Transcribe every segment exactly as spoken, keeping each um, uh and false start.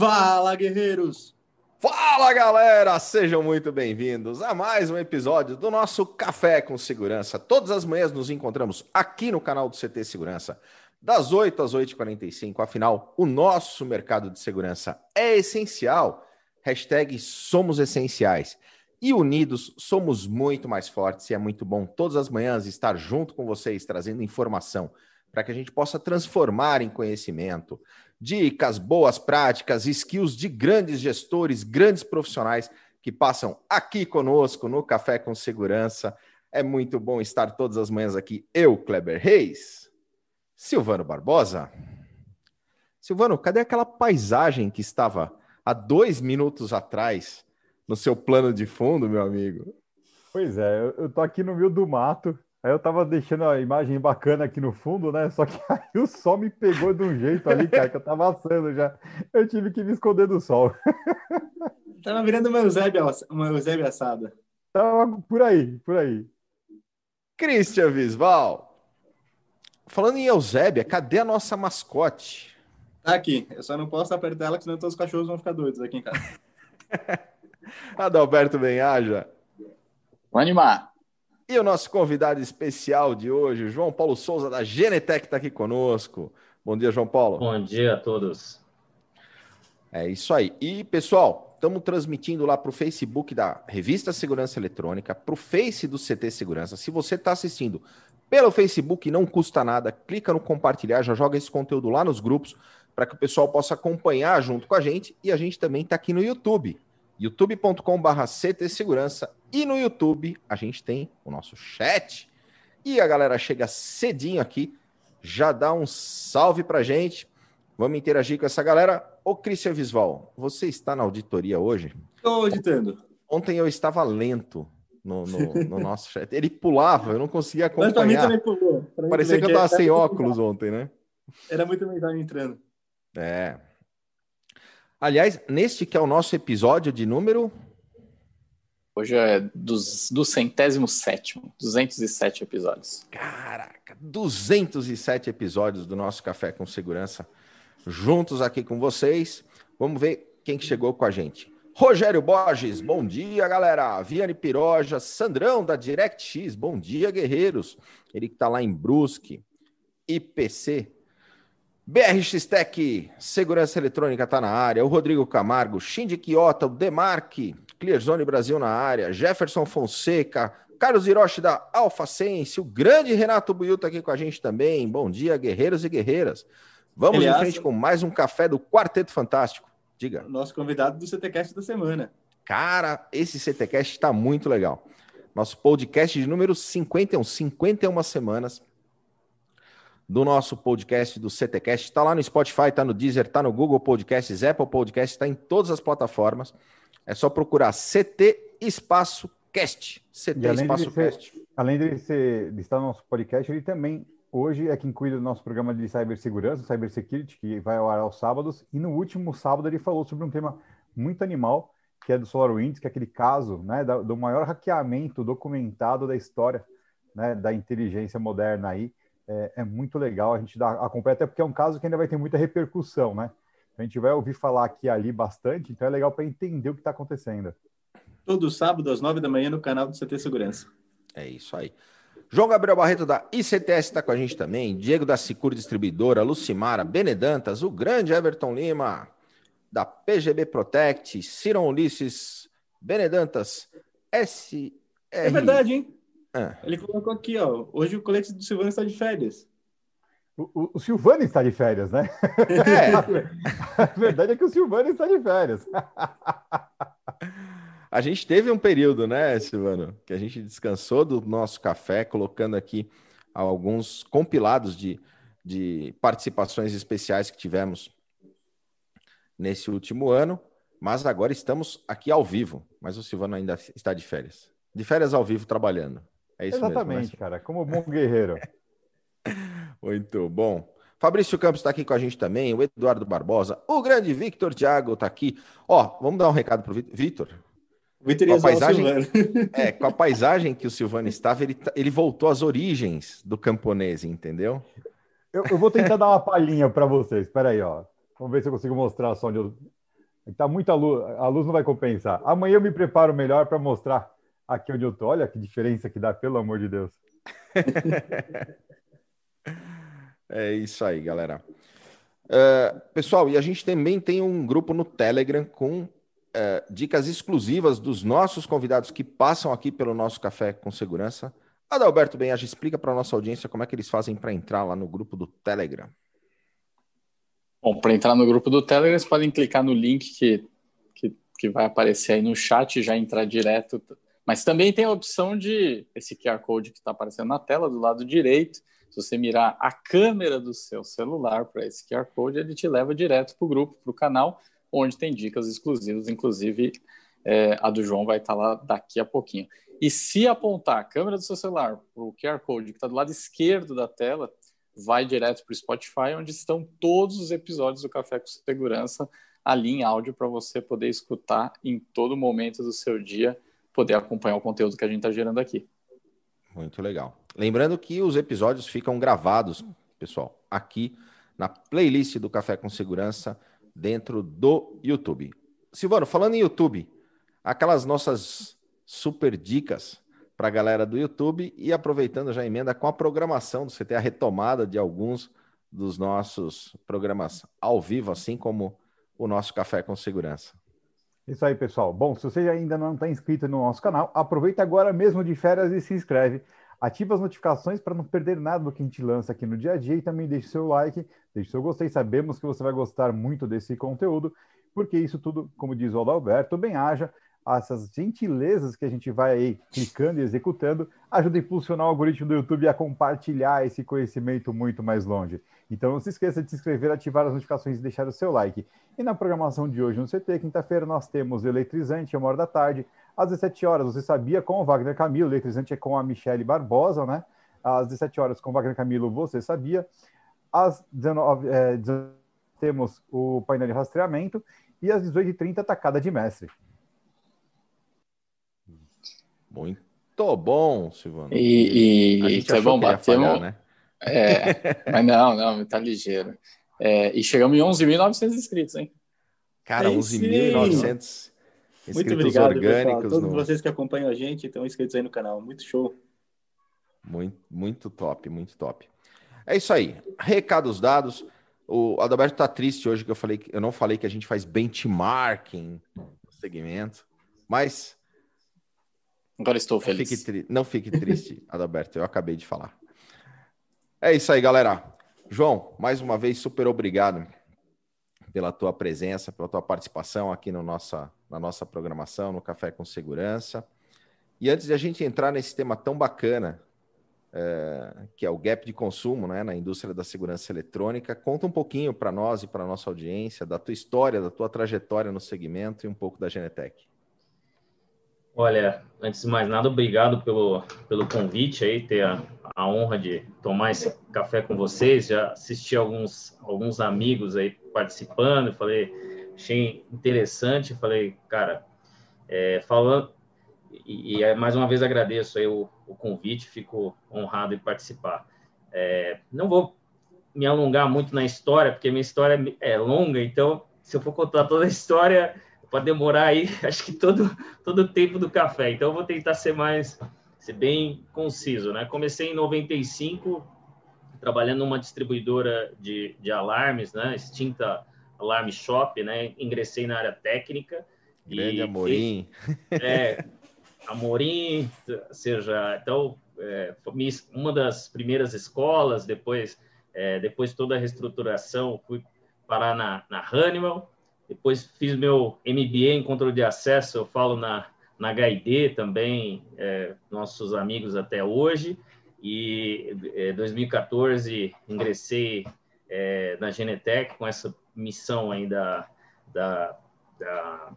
Fala, guerreiros! Fala, galera! Sejam muito bem-vindos a mais um episódio do nosso Café com Segurança. Todas as manhãs nos encontramos aqui no canal do C T Segurança, das oito às oito e quarenta e cinco. Afinal, o nosso mercado de segurança é essencial. Hashtag somos essenciais. E unidos, somos muito mais fortes e é muito bom todas as manhãs estar junto com vocês, trazendo informação para que a gente possa transformar em conhecimento, dicas, boas práticas, skills de grandes gestores, grandes profissionais que passam aqui conosco no Café com Segurança. É muito bom estar todas as manhãs aqui. Eu, Kleber Reis, Silvano Barbosa. Silvano, cadê aquela paisagem que estava há dois minutos atrás no seu plano de fundo, meu amigo? Pois é, eu tô aqui no meio do mato, aí eu tava deixando a imagem bacana aqui no fundo, né? Só que aí o sol me pegou de um jeito ali, cara, que eu tava assando já. Eu tive que me esconder do sol. Tava virando uma Eusébia, uma Eusébia assada. Tava por aí, por aí. Christian Visval. Falando em Eusébia, cadê a nossa mascote? Tá aqui, eu só não posso apertar ela, senão todos os cachorros vão ficar doidos aqui em casa. Adalberto Bem Haja. Vou animar. E o nosso convidado especial de hoje, o João Paulo Souza, da Genetec, está aqui conosco. Bom dia, João Paulo. Bom dia a todos. É isso aí. E, pessoal, estamos transmitindo lá para o Facebook da Revista Segurança Eletrônica, para o Face do C T Segurança. Se você está assistindo pelo Facebook, não custa nada, clica no compartilhar, já joga esse conteúdo lá nos grupos, para que o pessoal possa acompanhar junto com a gente. E a gente também está aqui no YouTube. youtube ponto com barra C T Segurança, e no YouTube a gente tem o nosso chat e a galera chega cedinho aqui, já dá um salve pra gente, vamos interagir com essa galera. Ô Christian Visval, você está na auditoria hoje? Estou auditando. Ontem eu estava lento no, no, no nosso chat, ele pulava, eu não conseguia acompanhar. Mas pra mim também pulou. Pra mim Parecia também, que eu estava sem era óculos muito... ontem, né? Era muito mensagem entrando. É... Aliás, neste que é o nosso episódio de número... Hoje é dos, do centésimo sétimo, duzentos e sete episódios. Caraca, duzentos e sete episódios do nosso Café com Segurança, juntos aqui com vocês. Vamos ver quem que chegou com a gente. Rogério Borges, bom dia, galera. Viane Piroja, Sandrão, da DirectX, bom dia, guerreiros. Ele que está lá em Brusque, I P C. B R X Tech, Segurança Eletrônica está na área, o Rodrigo Camargo, Shindy Quiota, o Demarque, Clearzone Brasil na área, Jefferson Fonseca, Carlos Hiroshi da Alphacense, o grande Renato Buiu está aqui com a gente também. Bom dia, guerreiros e guerreiras. Vamos Aliás, em frente com mais um café do Quarteto Fantástico. Diga. Nosso convidado do CTcast da semana. Cara, esse CTcast está muito legal. Nosso podcast de número cinquenta e um, cinquenta e uma semanas do nosso podcast do CTcast, está lá no Spotify, está no Deezer, está no Google Podcasts, Apple Podcasts, está em todas as plataformas. É só procurar C T Espaço Cast. C T além Espaço de ser, Cast. Além de, ser, de estar no nosso podcast, ele também, hoje, é quem cuida do nosso programa de cibersegurança, Cybersecurity, que vai ao ar aos sábados. E no último sábado ele falou sobre um tema muito animal, que é do SolarWinds, que é aquele caso, né, do maior hackeamento documentado da história, né, da inteligência moderna aí. É, é muito legal, a gente dá, acompanha, até porque é um caso que ainda vai ter muita repercussão, né? A gente vai ouvir falar aqui e ali bastante, então é legal para entender o que está acontecendo. Todo sábado, às nove da manhã, no canal do C T Segurança. É isso aí. João Gabriel Barreto, da I C T S, está com a gente também. Diego, da Secur Distribuidora, Lucimara, Benedantas, o grande Everton Lima, da P G B Protect, Ciron Ulisses, Benedantas, S R. É verdade, hein? Ah. Ele colocou aqui, ó. Hoje o colete do Silvano está de férias. O, o, o Silvano está de férias, né? É. A verdade é que o Silvano está de férias. A gente teve um período, né, Silvano, que a gente descansou do nosso café, colocando aqui alguns compilados de, de participações especiais que tivemos nesse último ano, mas agora estamos aqui ao vivo, mas o Silvano ainda está de férias. De férias ao vivo, trabalhando. É isso Exatamente, mesmo. Exatamente, cara. Como bom guerreiro. Muito bom. Fabrício Campos está aqui com a gente também. O Eduardo Barbosa. O grande Victor Thiago está aqui. Ó, vamos dar um recado para o Victor. Victor com a paisagem, é, com a paisagem que o Silvano estava, ele, ele voltou às origens do camponês, entendeu? Eu, eu vou tentar dar uma palhinha para vocês. Espera aí, ó. Vamos ver se eu consigo mostrar só onde eu... Está muita luz, a luz não vai compensar. Amanhã eu me preparo melhor para mostrar aqui onde eu estou. Olha que diferença que dá, pelo amor de Deus. É isso aí, galera. Uh, pessoal, e a gente também tem um grupo no Telegram com uh, dicas exclusivas dos nossos convidados que passam aqui pelo nosso Café com Segurança. Adalberto Bem Haja, explica para a nossa audiência como é que eles fazem para entrar lá no grupo do Telegram. Bom, para entrar no grupo do Telegram, vocês podem clicar no link que, que, que vai aparecer aí no chat e já entrar direto. Mas também tem a opção de esse Q R Code que está aparecendo na tela do lado direito. Se você mirar a câmera do seu celular para esse Q R Code, ele te leva direto para o grupo, para o canal, onde tem dicas exclusivas, inclusive é, a do João vai estar lá daqui a pouquinho. E se apontar a câmera do seu celular para o Q R Code que está do lado esquerdo da tela, vai direto para o Spotify, onde estão todos os episódios do Café com Segurança ali em áudio para você poder escutar em todo momento do seu dia, poder acompanhar o conteúdo que a gente está gerando aqui. Muito legal. Lembrando que os episódios ficam gravados, pessoal, aqui na playlist do Café com Segurança dentro do YouTube. Silvano, falando em YouTube, aquelas nossas super dicas para a galera do YouTube e aproveitando já a emenda com a programação do C T, a retomada de alguns dos nossos programas ao vivo, assim como o nosso Café com Segurança. Isso aí, pessoal. Bom, se você ainda não está inscrito no nosso canal, aproveita agora mesmo de férias e se inscreve. Ativa as notificações para não perder nada do que a gente lança aqui no dia a dia e também deixe seu like, deixe seu gostei. Sabemos que você vai gostar muito desse conteúdo, porque isso tudo, como diz o Adalberto Bem Haja, essas gentilezas que a gente vai aí clicando e executando, ajuda a impulsionar o algoritmo do YouTube a compartilhar esse conhecimento muito mais longe. Então não se esqueça de se inscrever, ativar as notificações e deixar o seu like. E na programação de hoje no C T, quinta-feira, nós temos Eletrizante, uma hora da tarde, às dezessete horas, você sabia, com o Wagner Camilo. Eletrizante é com a Michele Barbosa, né? Às dezessete horas, com o Wagner Camilo, você sabia. Às dezenove horas, temos o painel de rastreamento. E às dezoito e trinta, tacada de mestre. Muito bom, Silvano. E, e, a gente achou que ia falhar, né? É, mas não, não, tá ligeiro. É, e chegamos em onze mil e novecentos inscritos, hein? Cara, onze mil e novecentos... Muito obrigado, orgânicos, pessoal. Todos no... vocês que acompanham a gente estão inscritos aí no canal. Muito show. Muito, muito top, muito top. É isso aí. Recados dados. O Adalberto tá triste hoje que eu falei que eu não falei que a gente faz benchmarking no segmento, mas agora estou feliz. Fique tri... Não fique triste, Adalberto. Eu acabei de falar. É isso aí, galera. João, mais uma vez, super obrigado pela tua presença, pela tua participação aqui no nossa, na nossa programação, no Café com Segurança. E antes de a gente entrar nesse tema tão bacana, é, que é o gap de consumo, né, na indústria da segurança eletrônica, conta um pouquinho para nós e para a nossa audiência da tua história, da tua trajetória no segmento e um pouco da Genetec. Olha, antes de mais nada, obrigado pelo, pelo convite aí, ter a, a honra de tomar esse café com vocês. Já assisti alguns, alguns amigos aí participando, falei, achei interessante, falei, cara, é, falando, e, e mais uma vez agradeço aí o, o convite, fico honrado em participar. É, não vou me alongar muito na história, porque minha história é longa, então se eu for contar toda a história... Pode demorar aí, acho que todo, todo o tempo do café. Então, eu vou tentar ser mais, ser bem conciso, né? Comecei em noventa e cinco, trabalhando numa distribuidora de, de alarmes, né? Extinta Alarme Shop, né? Ingressei na área técnica. Grande e, Amorim. E, é, Amorim, ou seja, então, é, uma das primeiras escolas, depois, é, depois toda a reestruturação, fui parar na, na Honeywell. Depois fiz meu M B A em controle de acesso, eu falo na, na H I D também, é, nossos amigos até hoje. E em é, dois mil e quatorze ingressei é, na Genetec com essa missão aí da, da, da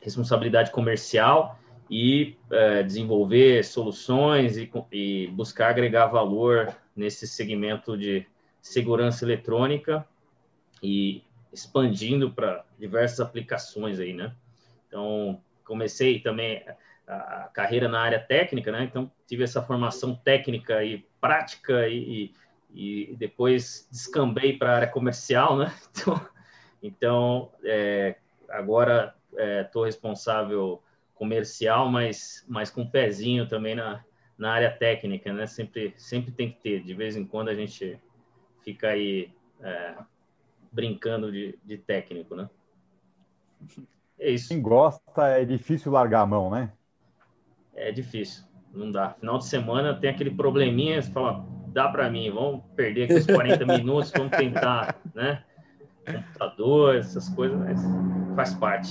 responsabilidade comercial e é, desenvolver soluções e, e buscar agregar valor nesse segmento de segurança eletrônica e expandindo para diversas aplicações aí, né? Então, comecei também a carreira na área técnica, né? Então, tive essa formação técnica e prática e, e depois descambei para a área comercial, né? Então, então é, agora estou é, responsável comercial, mas, mas com um pezinho também na, na área técnica, né? Sempre, sempre tem que ter. De vez em quando a gente fica aí é, brincando de, de técnico, né? É isso. Quem gosta é difícil largar a mão, né? É difícil, não dá. Final de semana tem aquele probleminha, você fala, dá para mim, vamos perder aqueles quarenta minutos, vamos tentar, né? Computador, essas coisas, mas faz parte.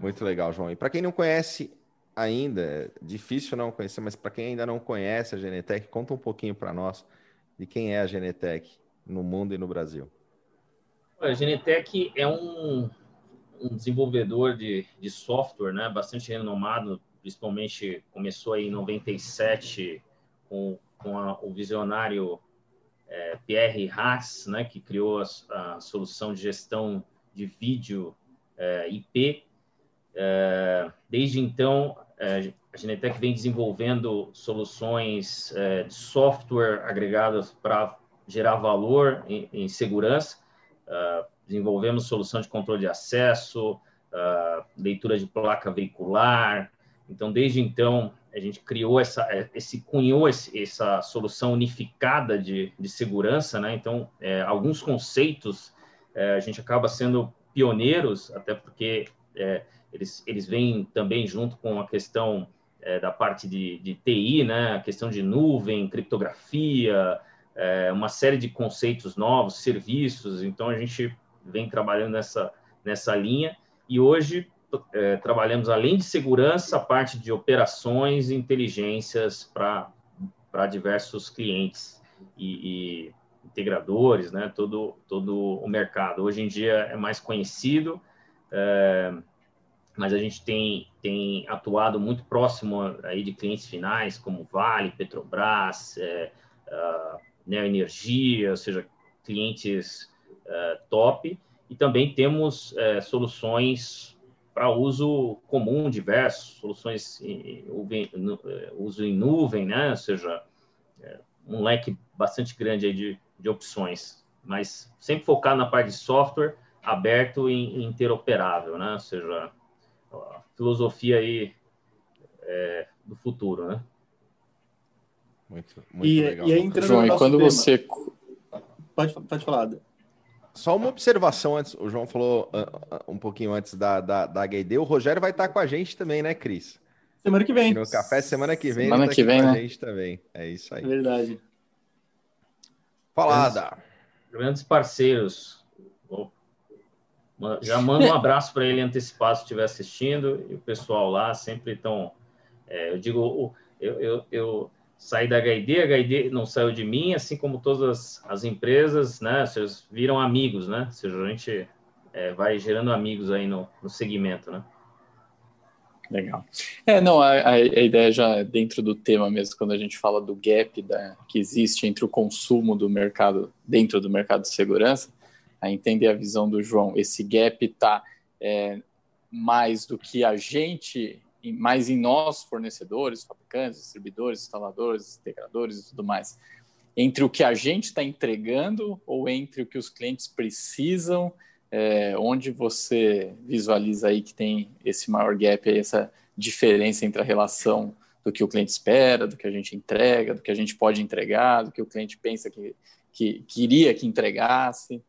Muito legal, João. E para quem não conhece ainda, difícil não conhecer, mas para quem ainda não conhece a Genetec, conta um pouquinho para nós de quem é a Genetec no mundo e no Brasil. A Genetec é um, um desenvolvedor de, de software, né? Bastante renomado, principalmente começou aí em noventa e sete com, com a, o visionário é, Pierre Haas, né? Que criou a, a solução de gestão de vídeo é, I P. É, desde então, é, a Genetec vem desenvolvendo soluções é, de software agregadas para gerar valor em, em segurança. Uh, desenvolvemos solução de controle de acesso, uh, leitura de placa veicular. Então, desde então, a gente criou essa, esse, cunhou esse, essa solução unificada de, de segurança, né? Então, é, alguns conceitos é, a gente acaba sendo pioneiros, até porque é, eles, eles vêm também junto com a questão é, da parte de, de T I, né? A questão de nuvem, criptografia, uma série de conceitos novos, serviços. Então, a gente vem trabalhando nessa, nessa linha e hoje é, trabalhamos, além de segurança, a parte de operações e inteligências para diversos clientes e, e integradores, né? todo, todo o mercado. Hoje em dia é mais conhecido, é, mas a gente tem, tem atuado muito próximo aí de clientes finais, como Vale, Petrobras, é, é, Neoenergia, ou seja, clientes uh, top, e também temos uh, soluções para uso comum, diversos, soluções em, uso em nuvem, né? Ou seja, um leque bastante grande aí de, de opções, mas sempre focado na parte de software aberto e interoperável, né? Ou seja, a filosofia aí é, do futuro, né? Muito, muito e, legal. E aí, entrando João, no nosso quando tema, você... Pode, pode falar. Só uma observação antes, o João falou uh, uh, um pouquinho antes da, da, da H I D, o Rogério vai estar com a gente também, né, Cris? Semana que vem. No café, semana que vem. Semana que vem, né? Com a gente também, é isso aí. Verdade. Falada. Grandes parceiros. Já mando um abraço para ele antecipado, se estiver assistindo, e o pessoal lá sempre estão... É, eu digo, eu... eu, eu saí da H I D, a H I D não saiu de mim, assim como todas as empresas, né? Vocês viram amigos, né? Ou seja, a gente é, vai gerando amigos aí no, no segmento, né? Legal. É, não, a, a ideia já dentro do tema mesmo, quando a gente fala do gap da, que existe entre o consumo do mercado, dentro do mercado de segurança, a entender a visão do João, esse gap está é, mais do que a gente... mais em nós, fornecedores, fabricantes, distribuidores, instaladores, integradores e tudo mais, entre o que a gente está entregando ou entre o que os clientes precisam, é, onde você visualiza aí que tem esse maior gap, aí, essa diferença entre a relação do que o cliente espera, do que a gente entrega, do que a gente pode entregar, do que o cliente pensa que, que queria que entregasse.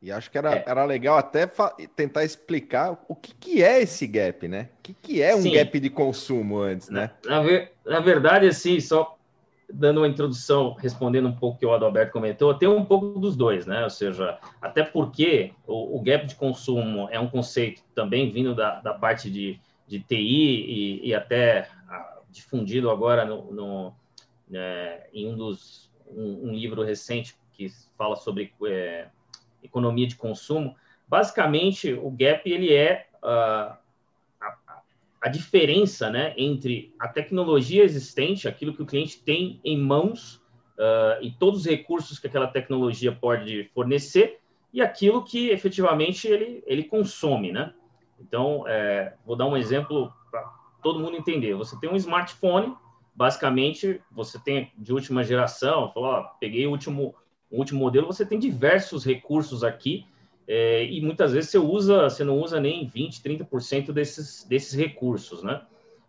E acho que era, é. era legal até fa- tentar explicar o que, que é esse gap, né? O que, que é um Sim. gap de consumo antes, na, né? Na, ver, na verdade, assim, só dando uma introdução, respondendo um pouco o que o Adalberto comentou, tem um pouco dos dois, né? Ou seja, até porque o, o gap de consumo é um conceito também vindo da, da parte de, de T I e, e até difundido agora no, no, né, em um, dos, um, um livro recente que fala sobre... É, economia de consumo. Basicamente, o gap ele é uh, a, a diferença, né, entre a tecnologia existente, aquilo que o cliente tem em mãos uh, e todos os recursos que aquela tecnologia pode fornecer e aquilo que efetivamente ele, ele consome, né? Então, é, vou dar um exemplo para todo mundo entender. Você tem um smartphone, basicamente, você tem de última geração, falou, ó, peguei o último... O último modelo, você tem diversos recursos aqui é, e muitas vezes você usa, você não usa nem vinte, trinta por cento desses, desses recursos, né?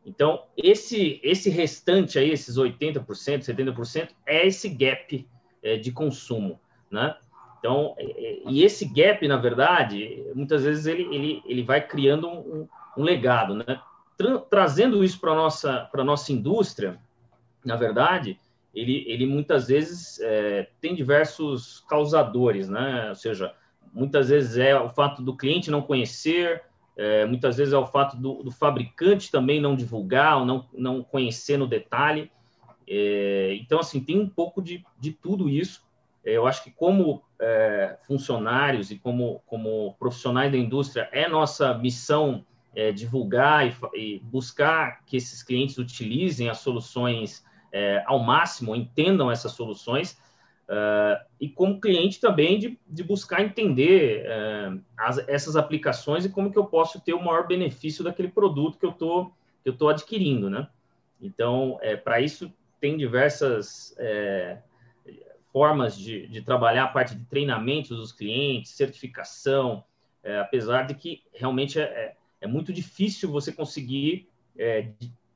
Então, esse, esse restante aí, esses oitenta por cento, setenta por cento, é esse gap é, de consumo, né? Então, é, e esse gap, na verdade, muitas vezes ele, ele, ele vai criando um, um legado, né? Tra- trazendo isso para a nossa, para a nossa indústria, na verdade, ele, ele muitas vezes é, tem diversos causadores, né? Ou seja, muitas vezes é o fato do cliente não conhecer, é, muitas vezes é o fato do, do fabricante também não divulgar, ou não, não conhecer no detalhe. É, então, assim, tem um pouco de, de tudo isso. É, eu acho que como é, funcionários e como, como profissionais da indústria, é nossa missão é, divulgar e, e buscar que esses clientes utilizem as soluções É, ao máximo, entendam essas soluções uh, e como cliente também de, de buscar entender uh, as, essas aplicações e como que eu posso ter o maior benefício daquele produto que eu tô, que eu tô adquirindo, né? Então, é, para isso, tem diversas é, formas de, de trabalhar a parte de treinamento dos clientes, certificação, é, apesar de que realmente é, é, é muito difícil você conseguir é,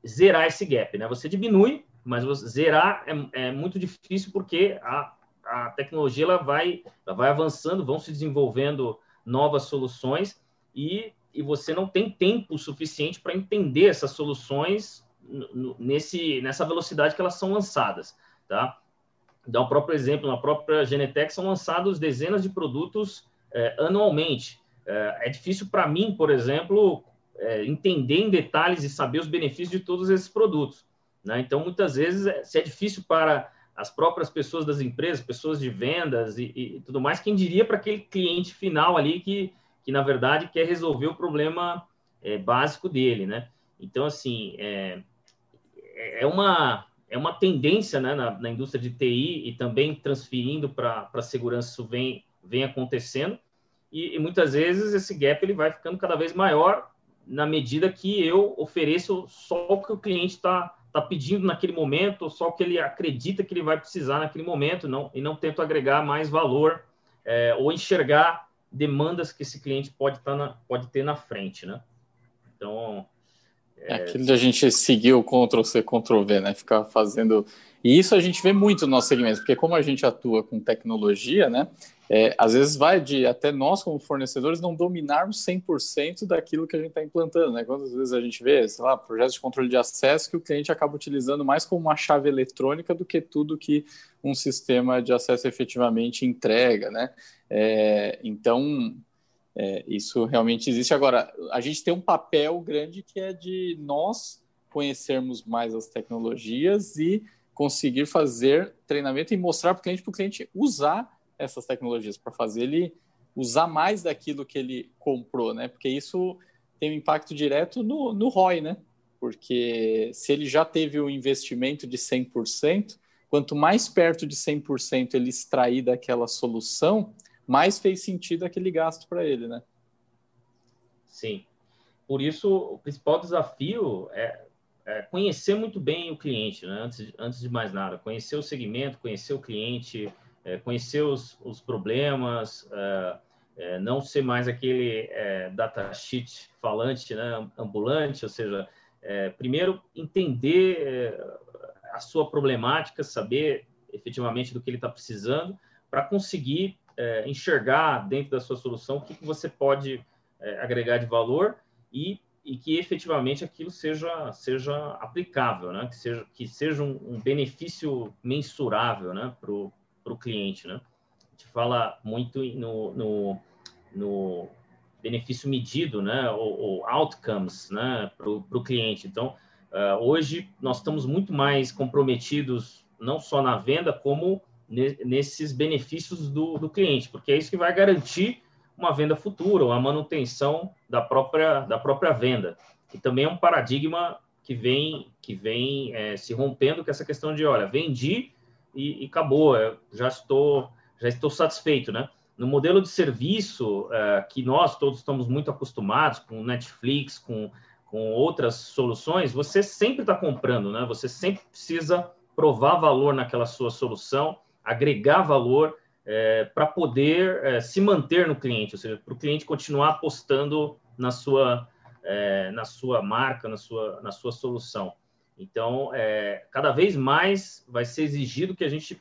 zerar esse gap, né? Você diminui, mas zerar é, é muito difícil porque a, a tecnologia ela vai, ela vai avançando, vão se desenvolvendo novas soluções e, e você não tem tempo suficiente para entender essas soluções n- nesse, nessa velocidade que elas são lançadas, tá? Dá um próprio exemplo, na própria Genetec são lançados dezenas de produtos é, anualmente. É, é difícil para mim, por exemplo, é, entender em detalhes e saber os benefícios de todos esses produtos. Então, muitas vezes, se é difícil para as próprias pessoas das empresas, pessoas de vendas e, e tudo mais, quem diria para aquele cliente final ali que, que na verdade, quer resolver o problema é, básico dele, né? Então, assim, é, é, uma, é uma tendência, né, na, na indústria de T I e também transferindo para a segurança, isso vem, vem acontecendo e, e muitas vezes esse gap ele vai ficando cada vez maior na medida que eu ofereço só o que o cliente está está pedindo naquele momento, só que ele acredita que ele vai precisar naquele momento não, e não tento agregar mais valor é, ou enxergar demandas que esse cliente pode, tá na, pode ter na frente, né? Então... É... é aquilo de a gente seguir o Ctrl-C, Ctrl-V, né? Ficar fazendo... E isso a gente vê muito no nosso segmento, porque como a gente atua com tecnologia, né? É, às vezes vai de até nós como fornecedores não dominarmos cem por cento daquilo que a gente está implantando, né? Quantas vezes a gente vê, sei lá, projetos de controle de acesso que o cliente acaba utilizando mais como uma chave eletrônica do que tudo que um sistema de acesso efetivamente entrega, né? É, então, é, isso realmente existe. Agora, a gente tem um papel grande que é de nós conhecermos mais as tecnologias e conseguir fazer treinamento e mostrar para o cliente, para o cliente usar essas tecnologias, para fazer ele usar mais daquilo que ele comprou, né? Porque isso tem um impacto direto no, no R O I, né? Porque se ele já teve um investimento de cem por cento, quanto mais perto de cem por cento ele extrair daquela solução, mais fez sentido aquele gasto para ele, né? Sim. Por isso, o principal desafio é, é conhecer muito bem o cliente, né? Antes, antes de mais nada, conhecer o segmento, conhecer o cliente... É, conhecer os, os problemas, é, é, não ser mais aquele é, datasheet falante, né, ambulante, ou seja, é, primeiro entender é, a sua problemática, saber efetivamente do que ele está precisando, para conseguir é, enxergar dentro da sua solução o que, que você pode é, agregar de valor e, e que efetivamente aquilo seja, seja aplicável, né, que seja, que seja um, um benefício mensurável, né, para o para o cliente, né? A gente fala muito no, no, no benefício medido, né? Ou, ou outcomes, né? Para o cliente. Então, uh, hoje nós estamos muito mais comprometidos não só na venda, como ne- nesses benefícios do, do cliente, porque é isso que vai garantir uma venda futura, ou a manutenção da própria, da própria venda. E também é um paradigma que vem, que vem é, se rompendo com essa questão de, olha, vendi, E, e acabou, eu já estou, já estou satisfeito, né? No modelo de serviço uh, que nós todos estamos muito acostumados, com Netflix, com, com outras soluções, você sempre está comprando, né? Você sempre precisa provar valor naquela sua solução, agregar valor, é, para poder é, se manter no cliente, ou seja, para o cliente continuar apostando na sua, é, na sua marca, na sua, na sua solução. Então, é, cada vez mais vai ser exigido que a gente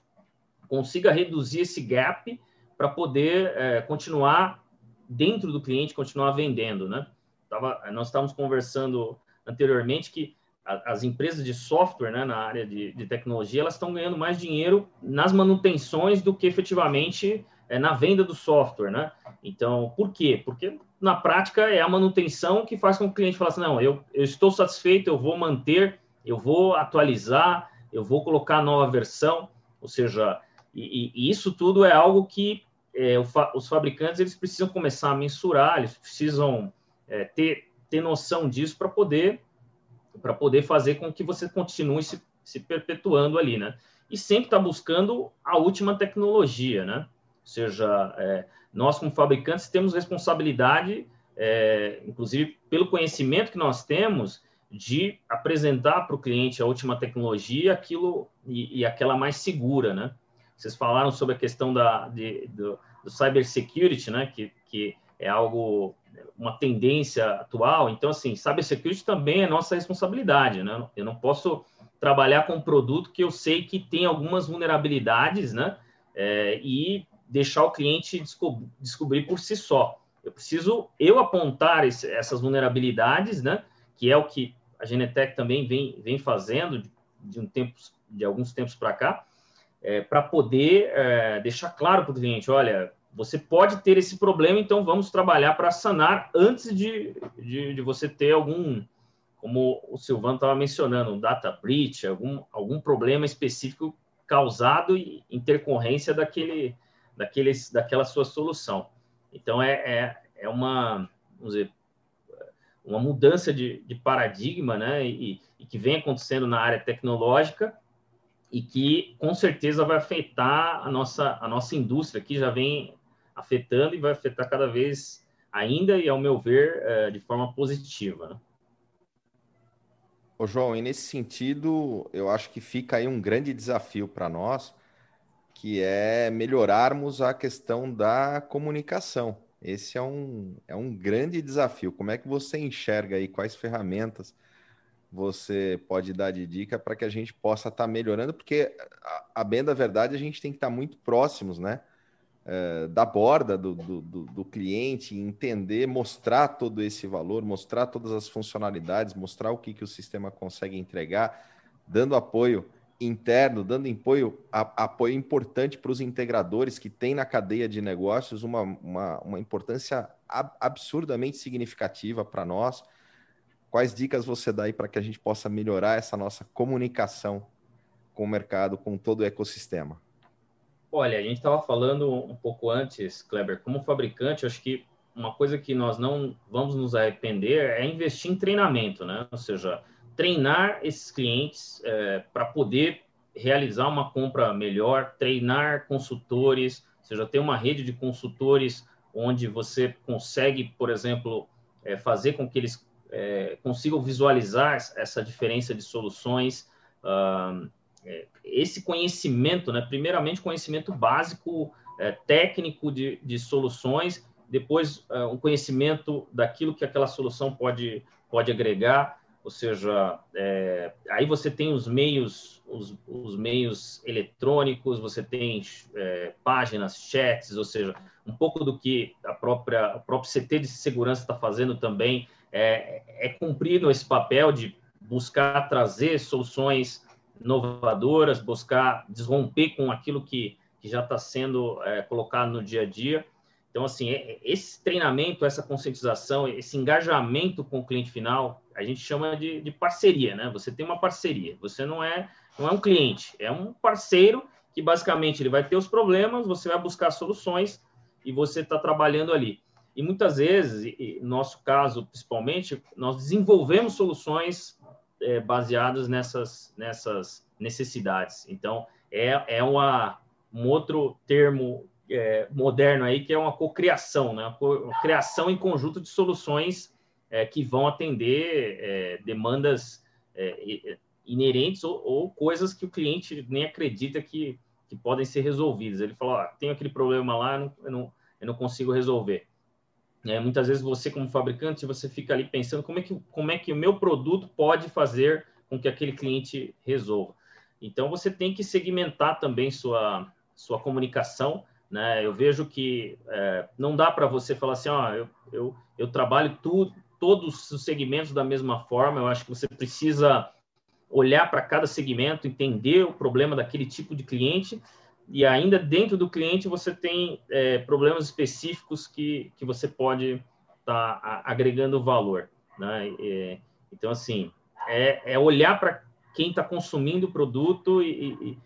consiga reduzir esse gap para poder é, continuar dentro do cliente, continuar vendendo, né? Tava, nós estávamos conversando anteriormente que a, as empresas de software, né, na área de, de tecnologia, elas estão ganhando mais dinheiro nas manutenções do que efetivamente é, na venda do software, né? Então, por quê? Porque, na prática, é a manutenção que faz com que o cliente fale assim, não, eu, eu estou satisfeito, eu vou manter, eu vou atualizar, eu vou colocar nova versão, ou seja, e, e isso tudo é algo que é, os fabricantes eles precisam começar a mensurar, eles precisam é, ter, ter noção disso para poder, para poder fazer com que você continue se, se perpetuando ali, né? E sempre está buscando a última tecnologia, né? Ou seja, é, nós como fabricantes temos responsabilidade, é, inclusive pelo conhecimento que nós temos, de apresentar para o cliente a última tecnologia aquilo, e, e aquela mais segura, né? Vocês falaram sobre a questão da, de, do, do cybersecurity, né? Que, que é algo, uma tendência atual. Então, assim, cybersecurity também é nossa responsabilidade, né? Eu não posso trabalhar com um produto que eu sei que tem algumas vulnerabilidades, né? É, e deixar o cliente descob- descobrir por si só. Eu preciso eu apontar esse, essas vulnerabilidades, né? Que é o que a Genetec também vem, vem fazendo de, um tempo, de alguns tempos para cá, é, para poder é, deixar claro para o cliente, olha, você pode ter esse problema, então vamos trabalhar para sanar antes de, de, de você ter algum, como o Silvano estava mencionando, um data breach, algum, algum problema específico causado e intercorrência daquele, daquele, daquela sua solução. Então, é, é, é uma, vamos dizer, uma mudança de, de paradigma, né, e, e que vem acontecendo na área tecnológica e que, com certeza, vai afetar a nossa, a nossa indústria, que já vem afetando e vai afetar cada vez ainda, e, ao meu ver, é, de forma positiva, né? Ô, João, e nesse sentido, eu acho que fica aí um grande desafio para nós, que é melhorarmos a questão da comunicação. Esse é um, é um grande desafio. Como é que você enxerga aí, quais ferramentas você pode dar de dica para que a gente possa estar tá melhorando? Porque, a, a bem da verdade, a gente tem que estar tá muito próximos, né, é, da borda do, do, do, do cliente, entender, mostrar todo esse valor, mostrar todas as funcionalidades, mostrar o que, que o sistema consegue entregar, dando apoio interno, dando apoio, a, apoio importante para os integradores que têm na cadeia de negócios uma, uma, uma importância ab, absurdamente significativa para nós. Quais dicas você dá aí para que a gente possa melhorar essa nossa comunicação com o mercado, com todo o ecossistema? Olha, a gente estava falando um pouco antes, Kleber, como fabricante, acho que uma coisa que nós não vamos nos arrepender é investir em treinamento, né? Ou seja, treinar esses clientes é, para poder realizar uma compra melhor, treinar consultores, ou seja, ter uma rede de consultores onde você consegue, por exemplo, é, fazer com que eles é, consigam visualizar essa diferença de soluções, ah, é, esse conhecimento, né? Primeiramente conhecimento básico, é, técnico de, de soluções, depois é, um conhecimento daquilo que aquela solução pode, pode agregar. Ou seja, é, aí você tem os meios, os, os meios eletrônicos, você tem é, páginas, chats, ou seja, um pouco do que a própria, a própria C T de segurança está fazendo também, é, é cumprindo esse papel de buscar trazer soluções inovadoras, buscar desromper com aquilo que, que já está sendo é, colocado no dia a dia. Então, assim, esse treinamento, essa conscientização, esse engajamento com o cliente final, a gente chama de, de parceria, né? Você tem uma parceria, você não é, não é um cliente, é um parceiro que, basicamente, ele vai ter os problemas, você vai buscar soluções e você está trabalhando ali. E, muitas vezes, e, no nosso caso, principalmente, nós desenvolvemos soluções é, baseadas nessas, nessas necessidades. Então, é, é uma, um outro termo É, moderno aí, que é uma cocriação, né? Uma criação em conjunto de soluções é, que vão atender é, demandas é, inerentes ou, ou coisas que o cliente nem acredita que, que podem ser resolvidas. Ele falou, ah, tem aquele problema lá, não, eu, não, eu não consigo resolver. É, muitas vezes você, como fabricante, você fica ali pensando como é que, como é que o meu produto pode fazer com que aquele cliente resolva. Então, você tem que segmentar também sua, sua comunicação, né? Eu vejo que é, não dá para você falar assim, ó, eu, eu, eu trabalho tudo, todos os segmentos da mesma forma. Eu acho que você precisa olhar para cada segmento, entender o problema daquele tipo de cliente, e ainda dentro do cliente você tem é, problemas específicos que, que você pode estar tá agregando valor, né? É, então, assim, é, é olhar para quem está consumindo o produto e,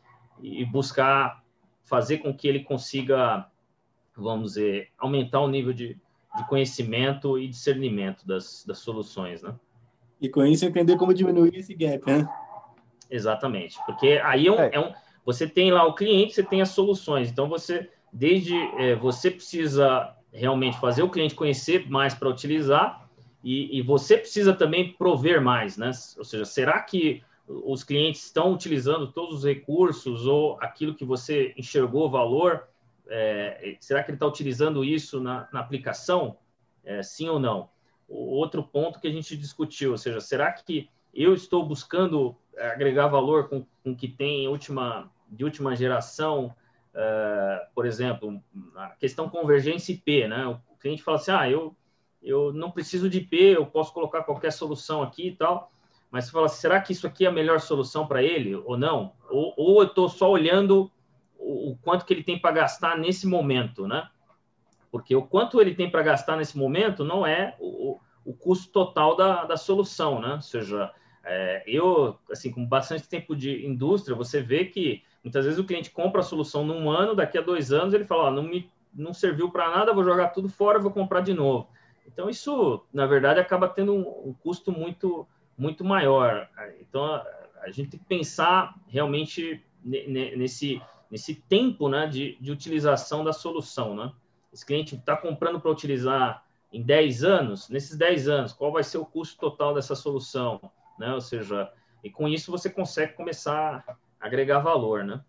e, e buscar fazer com que ele consiga, vamos dizer, aumentar o nível de, de conhecimento e discernimento das, das soluções, né? E com isso entender como diminuir esse gap, né? Exatamente, porque aí é um, é um, você tem lá o cliente, você tem as soluções. Então você, desde é, você precisa realmente fazer o cliente conhecer mais para utilizar, e, e você precisa também prover mais, né? Ou seja, será que os clientes estão utilizando todos os recursos ou aquilo que você enxergou valor? É, será que ele está utilizando isso na, na aplicação? É, sim ou não? Outro ponto que a gente discutiu, ou seja, será que eu estou buscando agregar valor com o que tem última, de última geração, uh, por exemplo, a questão convergência I P, né? O cliente fala assim, ah, eu, eu não preciso de I P, eu posso colocar qualquer solução aqui e tal, mas você fala, será que isso aqui é a melhor solução para ele ou não? Ou, ou eu estou só olhando o, o quanto que ele tem para gastar nesse momento, né? Porque o quanto ele tem para gastar nesse momento não é o, o custo total da, da solução, né? Ou seja, é, eu, assim, com bastante tempo de indústria, você vê que muitas vezes o cliente compra a solução num ano, daqui a dois anos ele fala, oh, não me não serviu para nada, vou jogar tudo fora, vou comprar de novo. Então, isso, na verdade, acaba tendo um, um custo muito, muito maior. Então, a, a gente tem que pensar realmente ne, ne, nesse, nesse tempo, né, de, de utilização da solução, né? Esse cliente está comprando para utilizar em dez anos, nesses dez anos, qual vai ser o custo total dessa solução, né? Ou seja, e com isso você consegue começar a agregar valor, né?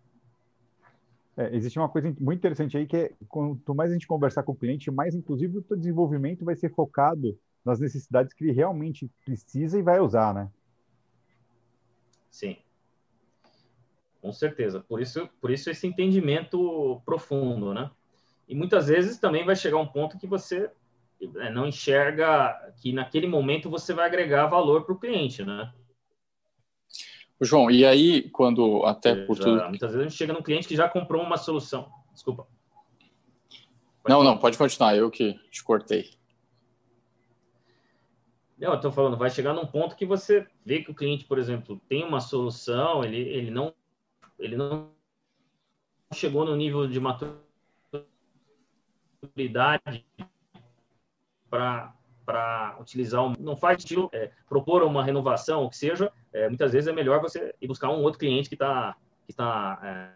É, existe uma coisa muito interessante aí, que é, quanto mais a gente conversar com o cliente, mais, inclusive, o desenvolvimento vai ser focado nas necessidades que ele realmente precisa e vai usar, né? Sim. Com certeza. Por isso, por isso esse entendimento profundo, né? E muitas vezes também vai chegar um ponto que você não enxerga que naquele momento você vai agregar valor para o cliente, né? João, e aí quando até por já, tudo... Muitas vezes a gente chega num cliente que já comprou uma solução. Desculpa. Pode não, falar. não, pode continuar. Eu que te cortei. Não, eu estou falando, vai chegar num ponto que você vê que o cliente, por exemplo, tem uma solução, ele, ele, não, ele não chegou no nível de maturidade para utilizar, um, não faz estilo é, propor uma renovação, ou que seja, é, muitas vezes é melhor você ir buscar um outro cliente que está... Que tá, é...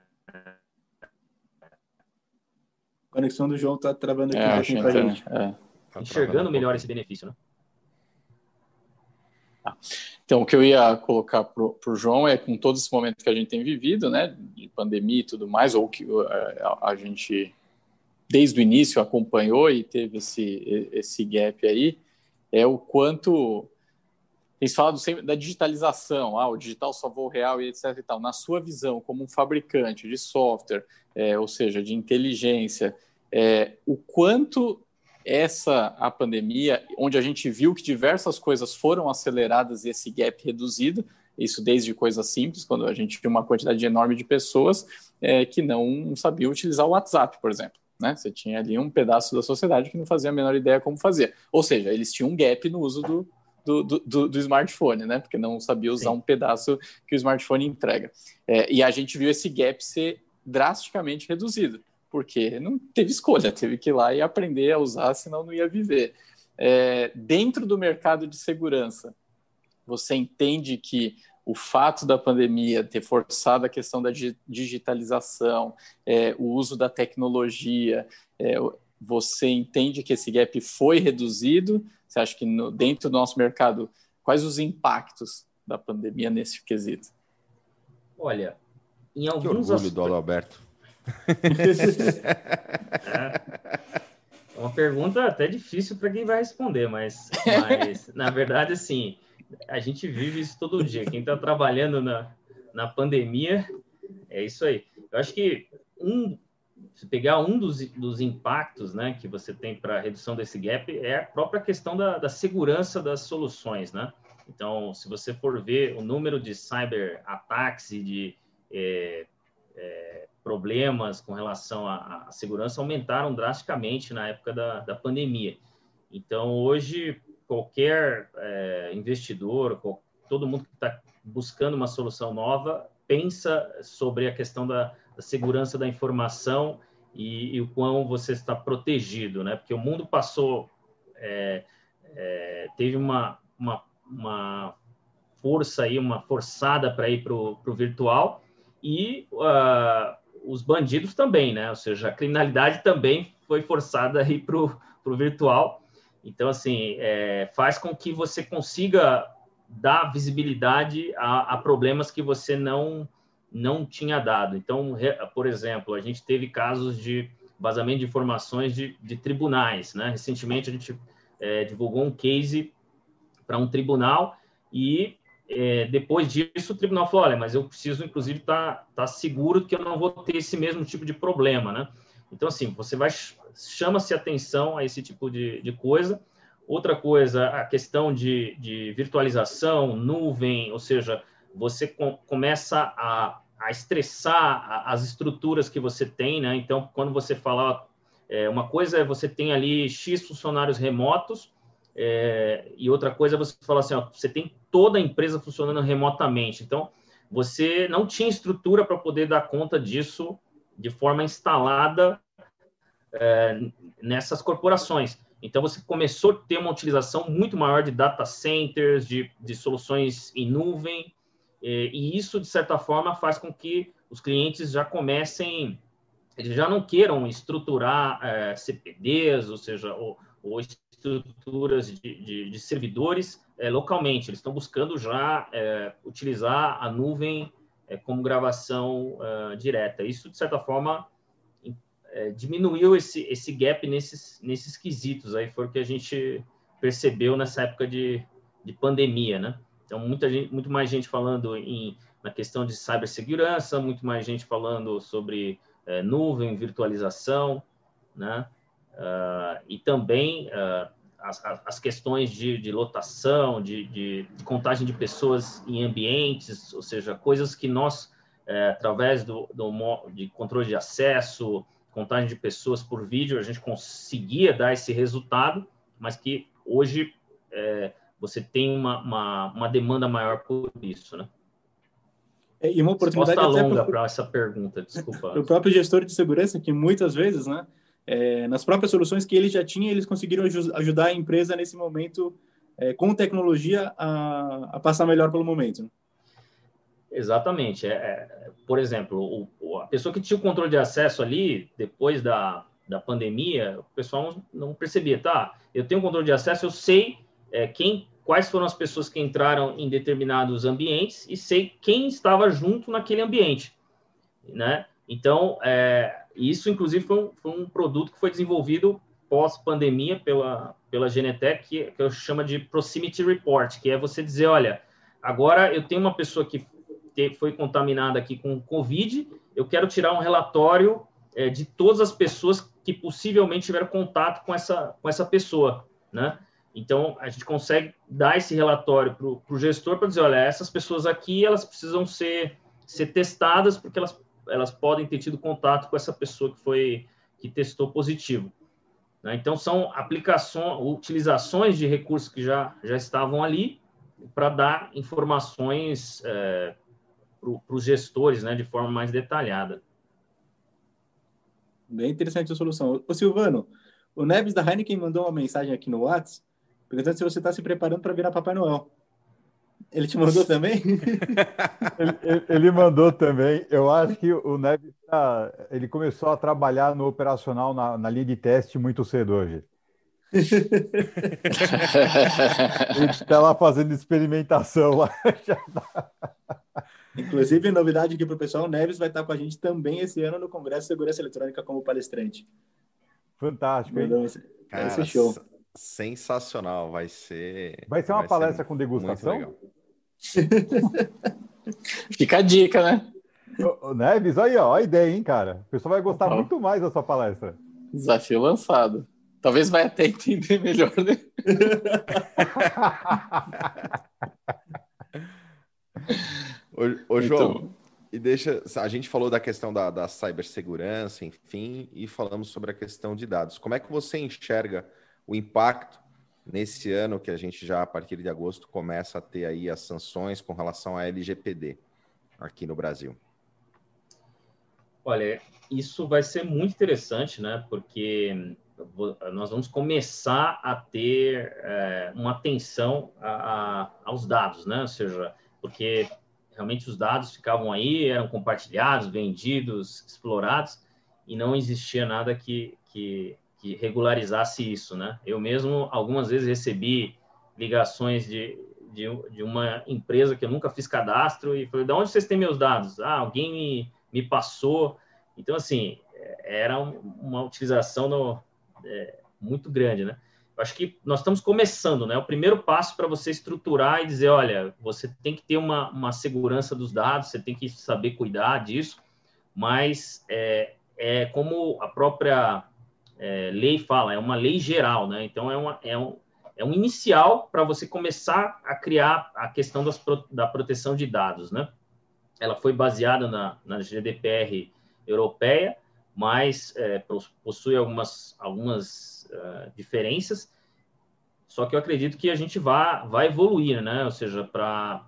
A conexão do João está travando aqui. É, assim, pra gente. É. Enxergando melhor esse benefício, né? Ah, então, o que eu ia colocar para o João é, com todo esse momento que a gente tem vivido, né, de pandemia e tudo mais, ou que a, a gente... desde o início acompanhou e teve esse, esse gap aí, é o quanto... Tem se falado sempre da digitalização, ah, o digital salvou o real e etc e tal. Na sua visão, como um fabricante de software, é, ou seja, de inteligência, é, o quanto essa, a pandemia, onde a gente viu que diversas coisas foram aceleradas e esse gap reduzido, isso desde coisas simples, quando a gente tinha uma quantidade enorme de pessoas é, que não sabiam utilizar o WhatsApp, por exemplo. Né? Você tinha ali um pedaço da sociedade que não fazia a menor ideia como fazer. Ou seja, eles tinham um gap no uso do, do, do, do smartphone, né? Porque não sabia usar Sim. um pedaço que o smartphone entrega. É, e a gente viu esse gap ser drasticamente reduzido, porque não teve escolha, teve que ir lá e aprender a usar, senão não ia viver. É, dentro do mercado de segurança, você entende que o fato da pandemia ter forçado a questão da digitalização, é, o uso da tecnologia, é, você entende que esse gap foi reduzido? Você acha que no, dentro do nosso mercado, quais os impactos da pandemia nesse quesito? Olha, em alguns... Que orgulho do Adalberto. É uma pergunta até difícil para quem vai responder, mas, mas na verdade, assim, a gente vive isso todo dia. Quem está trabalhando na, na pandemia, é isso aí. Eu acho que um, se pegar um dos, dos impactos, né, que você tem para a redução desse gap é a própria questão da, da segurança das soluções, né? Então, se você for ver o número de cyberataques e de é, é, problemas com relação à, à segurança aumentaram drasticamente na época da, da pandemia. Então, hoje, qualquer é, investidor, qual, todo mundo que está buscando uma solução nova, pensa sobre a questão da, da segurança da informação e, e o quão você está protegido, né? Porque o mundo passou, é, é, teve uma... uma uma força aí, uma forçada para ir para o virtual e uh, os bandidos também, né? Ou seja, a criminalidade também foi forçada a ir para o virtual. Então, assim, é, faz com que você consiga dar visibilidade a, a problemas que você não, não tinha dado. Então, re, por exemplo, a gente teve casos de vazamento de informações de, de tribunais, né? Recentemente, a gente é, divulgou um case para um tribunal e é, depois disso o tribunal falou, olha, mas eu preciso, inclusive, estar tá, tá seguro que eu não vou ter esse mesmo tipo de problema, né? Então, assim, você vai, chama-se atenção a esse tipo de, de coisa. Outra coisa, a questão de, de virtualização, nuvem, ou seja, você com, começa a, a estressar a, as estruturas que você tem, né? Então, quando você fala, é, uma coisa é você tem ali X funcionários remotos, É, e outra coisa, você fala assim, ó, você tem toda a empresa funcionando remotamente, então você não tinha estrutura para poder dar conta disso de forma instalada é, nessas corporações. Então você começou a ter uma utilização muito maior de data centers, de, de soluções em nuvem, é, e isso, de certa forma, faz com que os clientes já comecem, eles já não queiram estruturar é, C P Ds, ou seja, ou, ou estruturas de, de, de servidores é, localmente. Eles estão buscando já é, utilizar a nuvem é, como gravação é, direta. Isso, de certa forma, é, diminuiu esse, esse gap nesses, nesses quesitos. Aí foi o que a gente percebeu nessa época de, de pandemia, né? Então, muita gente, muito mais gente falando em, na questão de cibersegurança, muito mais gente falando sobre é, nuvem, virtualização, né? Uh, e também uh, as, as questões de, de lotação, de, de, de contagem de pessoas em ambientes, ou seja, coisas que nós, é, através do, do de controle de acesso, contagem de pessoas por vídeo, a gente conseguia dar esse resultado, mas que hoje é, você tem uma, uma, uma demanda maior por isso, né? E uma oportunidade até longa para essa pergunta, desculpa. O próprio gestor de segurança, que muitas vezes, né? É, nas próprias soluções que ele já tinha, eles conseguiram ajudar a empresa nesse momento, é, com tecnologia, a, a passar melhor pelo momento. Exatamente. É, é, por exemplo, o, a pessoa que tinha o controle de acesso ali, depois da, da pandemia, o pessoal não, não percebia, tá? Eu tenho controle de acesso, eu sei é, quem, quais foram as pessoas que entraram em determinados ambientes e sei quem estava junto naquele ambiente, né? Então, é, isso, inclusive, foi um, foi um produto que foi desenvolvido pós-pandemia pela, pela Genetec, que, que eu chamo de Proximity Report, que é você dizer, olha, agora eu tenho uma pessoa que foi contaminada aqui com Covid, eu quero tirar um relatório é, de todas as pessoas que possivelmente tiveram contato com essa, com essa pessoa, né? Então, a gente consegue dar esse relatório para o gestor para dizer, olha, essas pessoas aqui, elas precisam ser, ser testadas, porque elas elas podem ter tido contato com essa pessoa que foi que testou positivo, né? Então, são aplicações, utilizações de recursos que já, já estavam ali para dar informações é, para os gestores, né, de forma mais detalhada. Bem interessante a solução. Ô, Silvano, o Neves da Heineken mandou uma mensagem aqui no WhatsApp perguntando se você está se preparando para virar Papai Noel. Ele te mandou também? ele, ele mandou também. Eu acho que o Neves tá, ele começou a trabalhar no operacional, na, na linha de teste, muito cedo hoje. Ele está lá fazendo experimentação. Lá. Inclusive, novidade aqui para o pessoal, o Neves vai estar com a gente também esse ano no Congresso de Segurança Eletrônica como palestrante. Fantástico, hein? Cara, esse show. Sensacional, vai ser... Vai ser uma vai palestra ser com degustação? Fica a dica, né? O, o Neves, olha aí, ó, a ideia, hein, cara? O pessoal vai gostar oh. muito mais da sua palestra. Desafio lançado. Talvez vai até entender melhor, né? Ô, ô, João, então... e deixa, a gente falou da questão da, da cibersegurança, enfim, e falamos sobre a questão de dados. Como é que você enxerga o impacto nesse ano que a gente já, a partir de agosto, começa a ter aí as sanções com relação à L G P D aqui no Brasil? Olha, isso vai ser muito interessante, né? Porque nós vamos começar a ter é, uma atenção a, a, aos dados, né? Ou seja, porque realmente os dados ficavam aí, eram compartilhados, vendidos, explorados, e não existia nada que, que, que regularizasse isso, né? Eu mesmo, algumas vezes, recebi ligações de, de, de uma empresa que eu nunca fiz cadastro e falei, de onde vocês têm meus dados? Ah, alguém me, me passou. Então, assim, era uma utilização no, é, muito grande, né? Eu acho que nós estamos começando, né? O primeiro passo para você estruturar e dizer, olha, você tem que ter uma, uma segurança dos dados, você tem que saber cuidar disso, mas é, é como a própria é, lei fala, é uma lei geral, né? Então, é, uma, é, um, é um inicial para você começar a criar a questão das, da proteção de dados, né? Ela foi baseada na, na G D P R europeia, mas é, possui algumas, algumas uh, diferenças, só que eu acredito que a gente vai, vai evoluir, né? Ou seja, para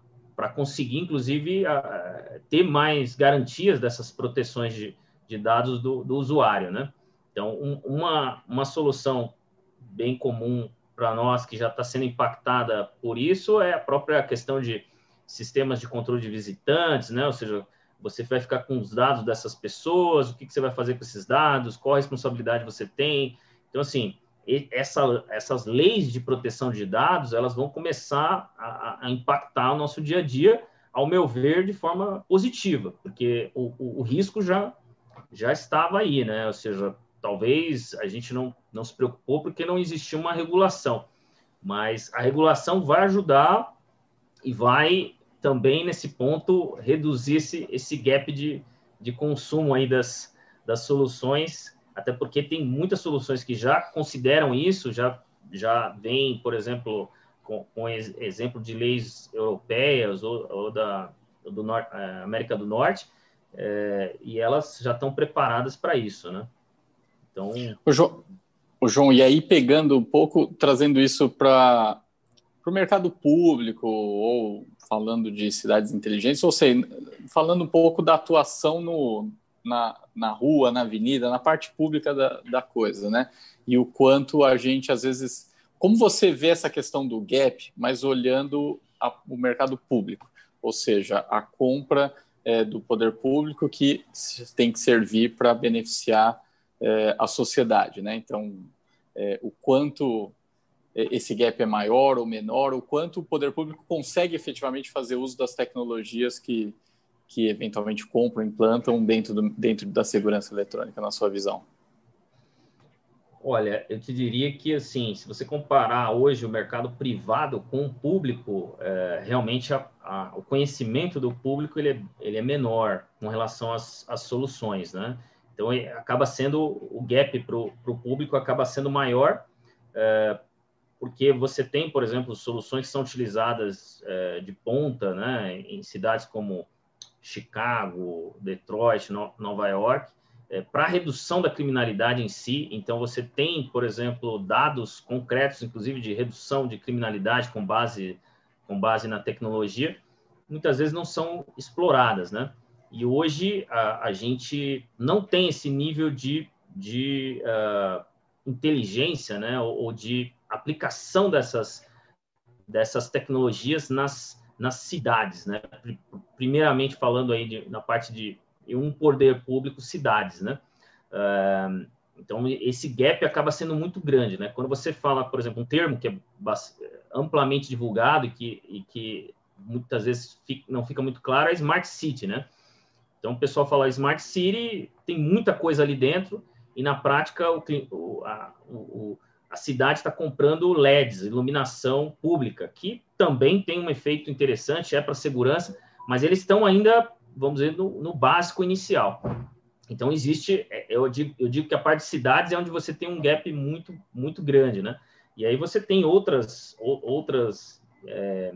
conseguir, inclusive, uh, ter mais garantias dessas proteções de, de dados do, do usuário, né? Então, um, uma, uma solução bem comum para nós, que já está sendo impactada por isso, é a própria questão de sistemas de controle de visitantes, né? Ou seja, você vai ficar com os dados dessas pessoas, o que, que você vai fazer com esses dados, qual responsabilidade você tem. Então, assim, essa, essas leis de proteção de dados, elas vão começar a, a impactar o nosso dia a dia, ao meu ver, de forma positiva, porque o, o, o risco já, já estava aí, né? Ou seja, talvez a gente não, não se preocupou porque não existia uma regulação, mas a regulação vai ajudar e vai... também, nesse ponto, reduzir esse, esse gap de, de consumo aí das, das soluções, até porque tem muitas soluções que já consideram isso, já, já vem, por exemplo, com, com exemplo de leis europeias ou, ou da do norte, América do Norte, é, e elas já estão preparadas para isso, né? Então... O João, o João, e aí pegando um pouco, trazendo isso para o mercado público ou... falando de cidades inteligentes, ou seja, falando um pouco da atuação no, na, na rua, na avenida, na parte pública da, da coisa, né? E o quanto a gente, às vezes... Como você vê essa questão do gap, mas olhando a, o mercado público, ou seja, a compra é, do poder público que tem que servir para beneficiar é, a sociedade, né? Então, é, o quanto... esse gap é maior ou menor, o quanto o poder público consegue efetivamente fazer uso das tecnologias que, que eventualmente compram, implantam dentro, do, dentro da segurança eletrônica, na sua visão? Olha, eu te diria que, assim, se você comparar hoje o mercado privado com o público, é, realmente a, a, o conhecimento do público ele é, ele é menor com relação às, às soluções, né? Então, acaba sendo, o gap para o público acaba sendo maior, é, porque você tem, por exemplo, soluções que são utilizadas é, de ponta, né, em cidades como Chicago, Detroit, no, Nova York, é, para redução da criminalidade em si. Então, você tem, por exemplo, dados concretos, inclusive de redução de criminalidade com base, com base na tecnologia, muitas vezes não são exploradas, né? E hoje a, a gente não tem esse nível de, de uh, inteligência, né, ou, ou de aplicação dessas, dessas tecnologias nas, nas cidades, né? Primeiramente falando aí de, na parte de um poder público, cidades, né? Uh, então, esse gap acaba sendo muito grande, né? Quando você fala, por exemplo, um termo que é amplamente divulgado e que, e que muitas vezes fica, não fica muito claro, é a Smart City, né? Então, o pessoal fala Smart City, tem muita coisa ali dentro, e na prática o, a, o, a cidade está comprando L E Ds, iluminação pública, que também tem um efeito interessante, é para segurança, mas eles estão ainda, vamos dizer, no, no básico inicial. Então, existe, eu digo, eu digo que a parte de cidades é onde você tem um gap muito, muito grande, né? E aí você tem outras, outras é,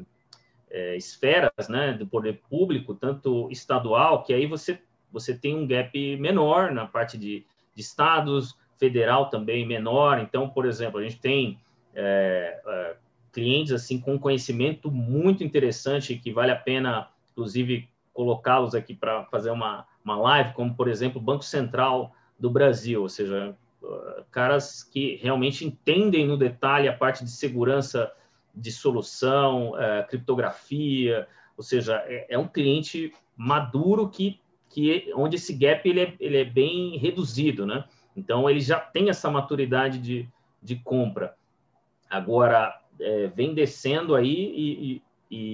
é, esferas, né, do poder público, tanto estadual, que aí você, você tem um gap menor na parte de, de estados, federal também menor. Então, por exemplo, a gente tem é, é, clientes assim, com conhecimento muito interessante, que vale a pena, inclusive, colocá-los aqui para fazer uma, uma live, como, por exemplo, o Banco Central do Brasil, ou seja, caras que realmente entendem no detalhe a parte de segurança de solução, é, criptografia, ou seja, é, é um cliente maduro que, que onde esse gap ele é, ele é bem reduzido, né? Então, ele já tem essa maturidade de, de compra. Agora, é, vem descendo aí e, e,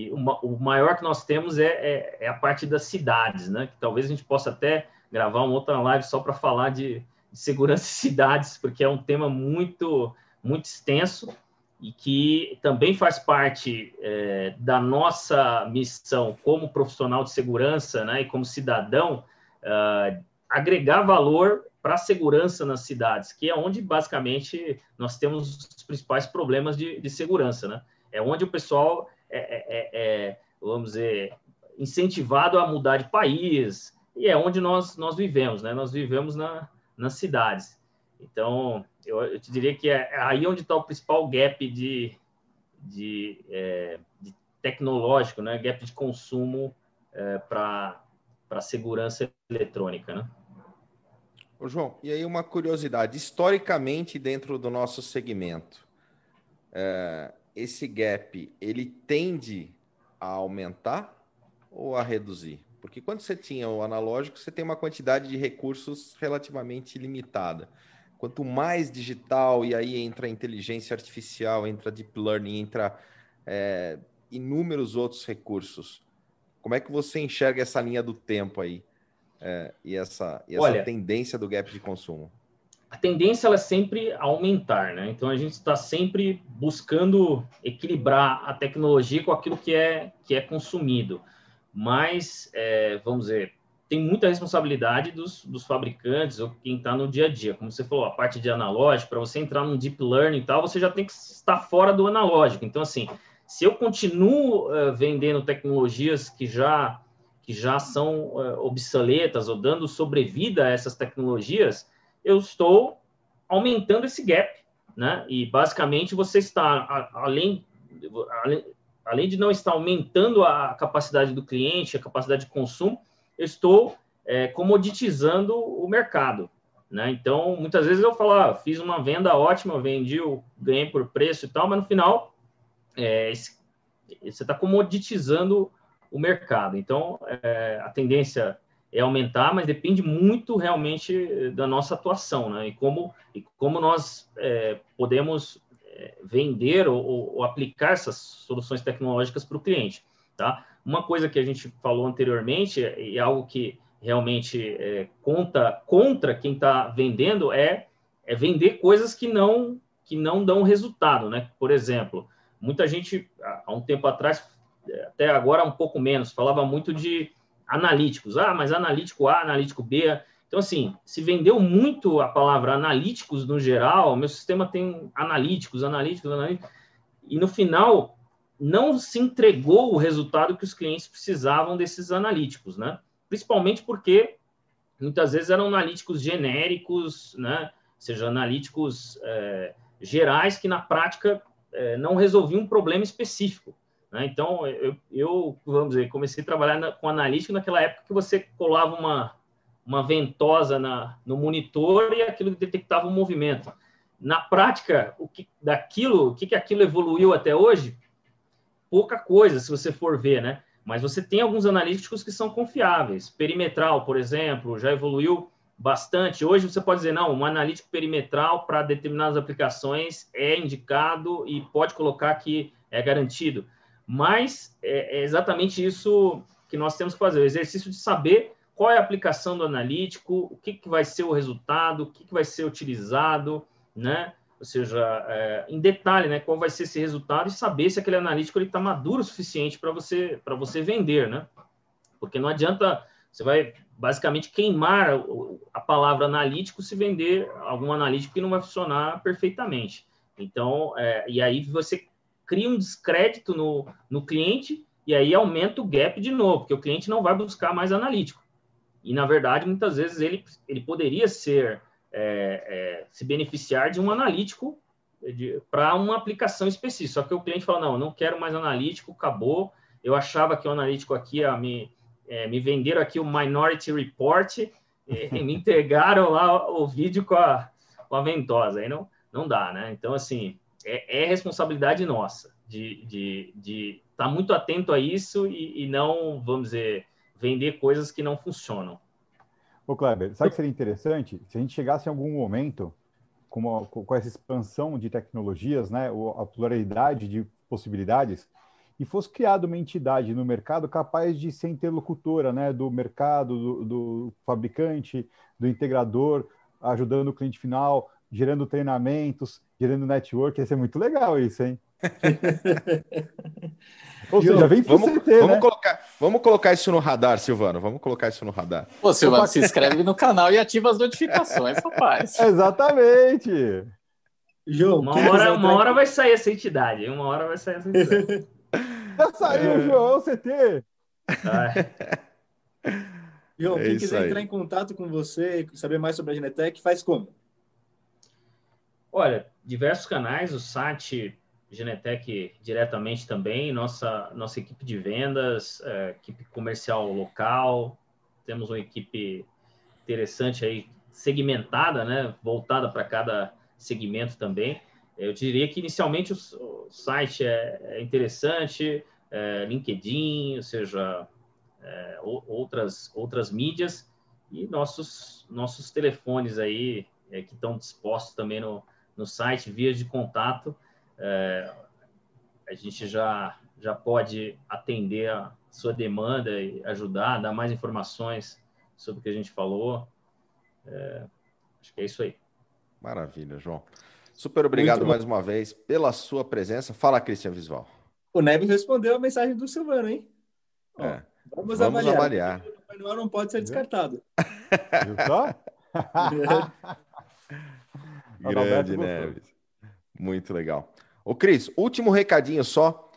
e uma, o maior que nós temos é, é, é a parte das cidades, né? Que talvez a gente possa até gravar uma outra live só para falar de segurança de cidades, porque é um tema muito, muito extenso e que também faz parte é, da nossa missão como profissional de segurança, né, e como cidadão, é, agregar valor para a segurança nas cidades, que é onde, basicamente, nós temos os principais problemas de, de segurança, né? É onde o pessoal é, é, é, vamos dizer, incentivado a mudar de país, e é onde nós, nós vivemos, né? Nós vivemos na... nas cidades. Então, eu, eu te diria que é aí onde está o principal gap de, de, é, de tecnológico, né? Gap de consumo é, para para segurança eletrônica, né? Ô João, e aí uma curiosidade. Historicamente, dentro do nosso segmento, é, esse gap, ele tende a aumentar ou a reduzir? Porque quando você tinha o analógico, você tem uma quantidade de recursos relativamente limitada. Quanto mais digital, e aí entra a inteligência artificial, entra deep learning, entra é, inúmeros outros recursos. Como é que você enxerga essa linha do tempo aí? É, e essa, e essa Olha, tendência do gap de consumo? A tendência ela é sempre aumentar, né? Então, a gente está sempre buscando equilibrar a tecnologia com aquilo que é, que é consumido. Mas, é, vamos dizer, tem muita responsabilidade dos, dos fabricantes ou quem está no dia a dia. Como você falou, a parte de analógico, para você entrar num deep learning e tal, você já tem que estar fora do analógico. Então, assim, se eu continuo uh, vendendo tecnologias que já, que já são uh, obsoletas ou dando sobrevida a essas tecnologias, eu estou aumentando esse gap, né? E, basicamente, você está, a, além... além além de não estar aumentando a capacidade do cliente, a capacidade de consumo, eu estou é, comoditizando o mercado, né? Então, muitas vezes eu falo, ah, fiz uma venda ótima, vendi, ganhei por preço e tal, mas no final, é, esse, você está comoditizando o mercado. Então, é, a tendência é aumentar, mas depende muito realmente da nossa atuação, né? E como, e como nós é, podemos... vender ou, ou aplicar essas soluções tecnológicas para o cliente, tá? Uma coisa que a gente falou anteriormente e algo que realmente é, conta contra quem está vendendo é, é vender coisas que não, que não dão resultado, né? Por exemplo, muita gente, há um tempo atrás, até agora um pouco menos, falava muito de analíticos. Ah, mas analítico A, analítico B... Então, assim, se vendeu muito a palavra analíticos no geral, meu sistema tem analíticos, analíticos, analíticos, e no final não se entregou o resultado que os clientes precisavam desses analíticos, né? Principalmente porque muitas vezes eram analíticos genéricos, né? Ou seja, analíticos é, gerais que na prática é, não resolviam um problema específico, né? Então, eu, eu, vamos dizer, comecei a trabalhar na, com analítico naquela época que você colava uma... uma ventosa na, no monitor e aquilo detectava o movimento. Na prática, o que, daquilo, o que, que aquilo evoluiu até hoje? Pouca coisa, se você for ver, né? Mas você tem alguns analíticos que são confiáveis. Perimetral, por exemplo, já evoluiu bastante. Hoje você pode dizer, não, um analítico perimetral para determinadas aplicações é indicado e pode colocar que é garantido. Mas é exatamente isso que nós temos que fazer, o exercício de saber qual é a aplicação do analítico, o que, que vai ser o resultado, o que, que vai ser utilizado, né? Ou seja, é, em detalhe, né, qual vai ser esse resultado e saber se aquele analítico está maduro o suficiente para você, para você vender, né? Porque não adianta, você vai basicamente queimar a palavra analítico se vender algum analítico que não vai funcionar perfeitamente. Então, é, e aí você cria um descrédito no, no cliente e aí aumenta o gap de novo, porque o cliente não vai buscar mais analítico. E, na verdade, muitas vezes ele, ele poderia ser, é, é, se beneficiar de um analítico para uma aplicação específica. Só que o cliente fala, não, eu não quero mais analítico, acabou. Eu achava que o analítico aqui, a, me, é, me venderam aqui o Minority Report, e, e me entregaram lá o vídeo com a, com a ventosa. Aí não, não dá, né? Então, assim, é, é responsabilidade nossa de, de, de estar muito atento a isso e, e não, vamos dizer, vender coisas que não funcionam. Ô, Kleber, sabe o que seria interessante? Se a gente chegasse em algum momento com, uma, com essa expansão de tecnologias, né, a pluralidade de possibilidades, e fosse criada uma entidade no mercado capaz de ser interlocutora, né, do mercado, do, do fabricante, do integrador, ajudando o cliente final, gerando treinamentos, gerando network, ia ser muito legal isso, hein? Ou seja, vem pro C T, vamos, né? colocar, vamos colocar isso no radar, Silvano. Vamos colocar isso no radar. Ô, Silvano, se inscreve no canal e ativa as notificações, rapaz. Exatamente. João, uma, hora, uma hora vai sair essa entidade. Uma hora vai sair essa entidade. Já saiu, é. João, é o C T. Ah. João, é quem quiser aí. Entrar em contato com você, saber mais sobre a Genetec, faz como? Olha, diversos canais, o site Genetec diretamente também, nossa, nossa equipe de vendas, é, equipe comercial local, temos uma equipe interessante aí, segmentada, né, voltada para cada segmento também. Eu diria que inicialmente o, o site é, é interessante, é, LinkedIn, ou seja, é, outras, outras mídias e nossos, nossos telefones aí é, que estão dispostos também no, no site, vias de contato. É, a gente já, já pode atender a sua demanda e ajudar, dar mais informações sobre o que a gente falou. É, acho que é isso aí. Maravilha, João. Super obrigado mais uma vez pela sua presença. Fala, Christian Visval. O Neves respondeu a mensagem do Silvano, hein? É. Ó, vamos, vamos avaliar. avaliar. O manual não pode ser descartado. Viu só? Grande, Neves. Muito legal. Ô, Cris, último recadinho só.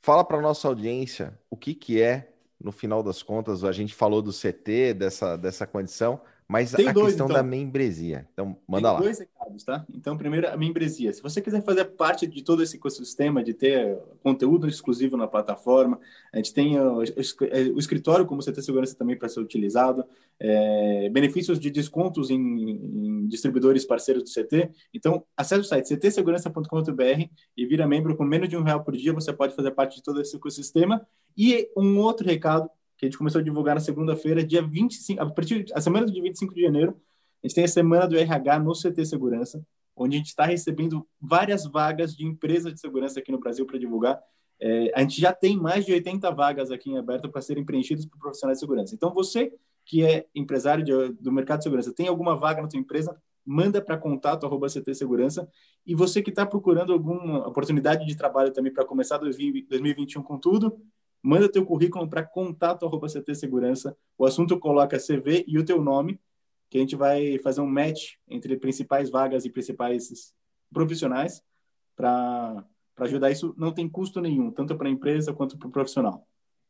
Fala para a nossa audiência o que, que é, no final das contas, a gente falou do C T, dessa, dessa condição, mas tem a dois, questão então. Da membresia. Então, manda Tem lá. Tem dois recados, tá? Então, primeiro, a membresia. Se você quiser fazer parte de todo esse ecossistema, de ter conteúdo exclusivo na plataforma, a gente tem o, o escritório como C T Segurança também para ser utilizado, é, benefícios de descontos em, em distribuidores parceiros do C T. Então, acesse o site c t segurança ponto com ponto b r e vira membro. Com menos de um real por dia, você pode fazer parte de todo esse ecossistema. E um outro recado, que a gente começou a divulgar na segunda-feira, dia vinte e cinco, a partir da semana de vinte e cinco de janeiro, a gente tem a semana do R H no C T Segurança, onde a gente está recebendo várias vagas de empresas de segurança aqui no Brasil para divulgar. É, a gente já tem mais de oitenta vagas aqui em aberto para serem preenchidas por profissionais de segurança. Então, você que é empresário de, do mercado de segurança, tem alguma vaga na sua empresa, manda para contato arroba C T Segurança. E você que está procurando alguma oportunidade de trabalho também para começar dois mil e vinte e um com tudo, manda teu currículo para contato arroba C T Segurança. O assunto coloca C V e o teu nome, que a gente vai fazer um match entre principais vagas e principais profissionais para ajudar. Isso não tem custo nenhum, tanto para a empresa quanto para o profissional.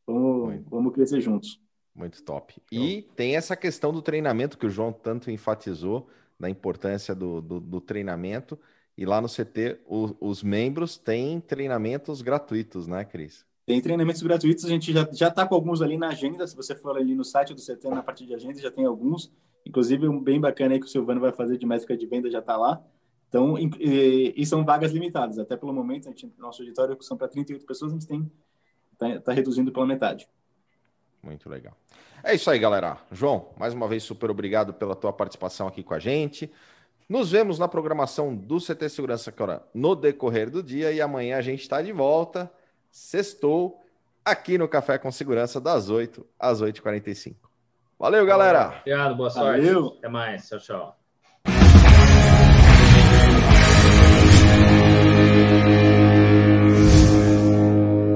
Vamos, vamos crescer juntos. Muito top. Então, e tem essa questão do treinamento que o João tanto enfatizou, da importância do, do, do treinamento. E lá no C T, o, os membros têm treinamentos gratuitos, né, Cris? Tem treinamentos gratuitos, a gente já já está com alguns ali na agenda. Se você for ali no site do C T, na parte de agenda, já tem alguns. Inclusive, um bem bacana aí que o Silvano vai fazer de métrica de venda já está lá. Então, e, e são vagas limitadas. Até pelo momento, a gente, nosso auditório são para trinta e oito pessoas, a gente tem está tá reduzindo pela metade. Muito legal. É isso aí, galera. João, mais uma vez, super obrigado pela tua participação aqui com a gente. Nos vemos na programação do C T Segurança, cara, no decorrer do dia. E amanhã a gente está de volta sextou aqui no Café com Segurança, das oito às oito e quarenta e cinco. Valeu, galera! Obrigado, boa sorte. Valeu. Até mais, tchau, tchau.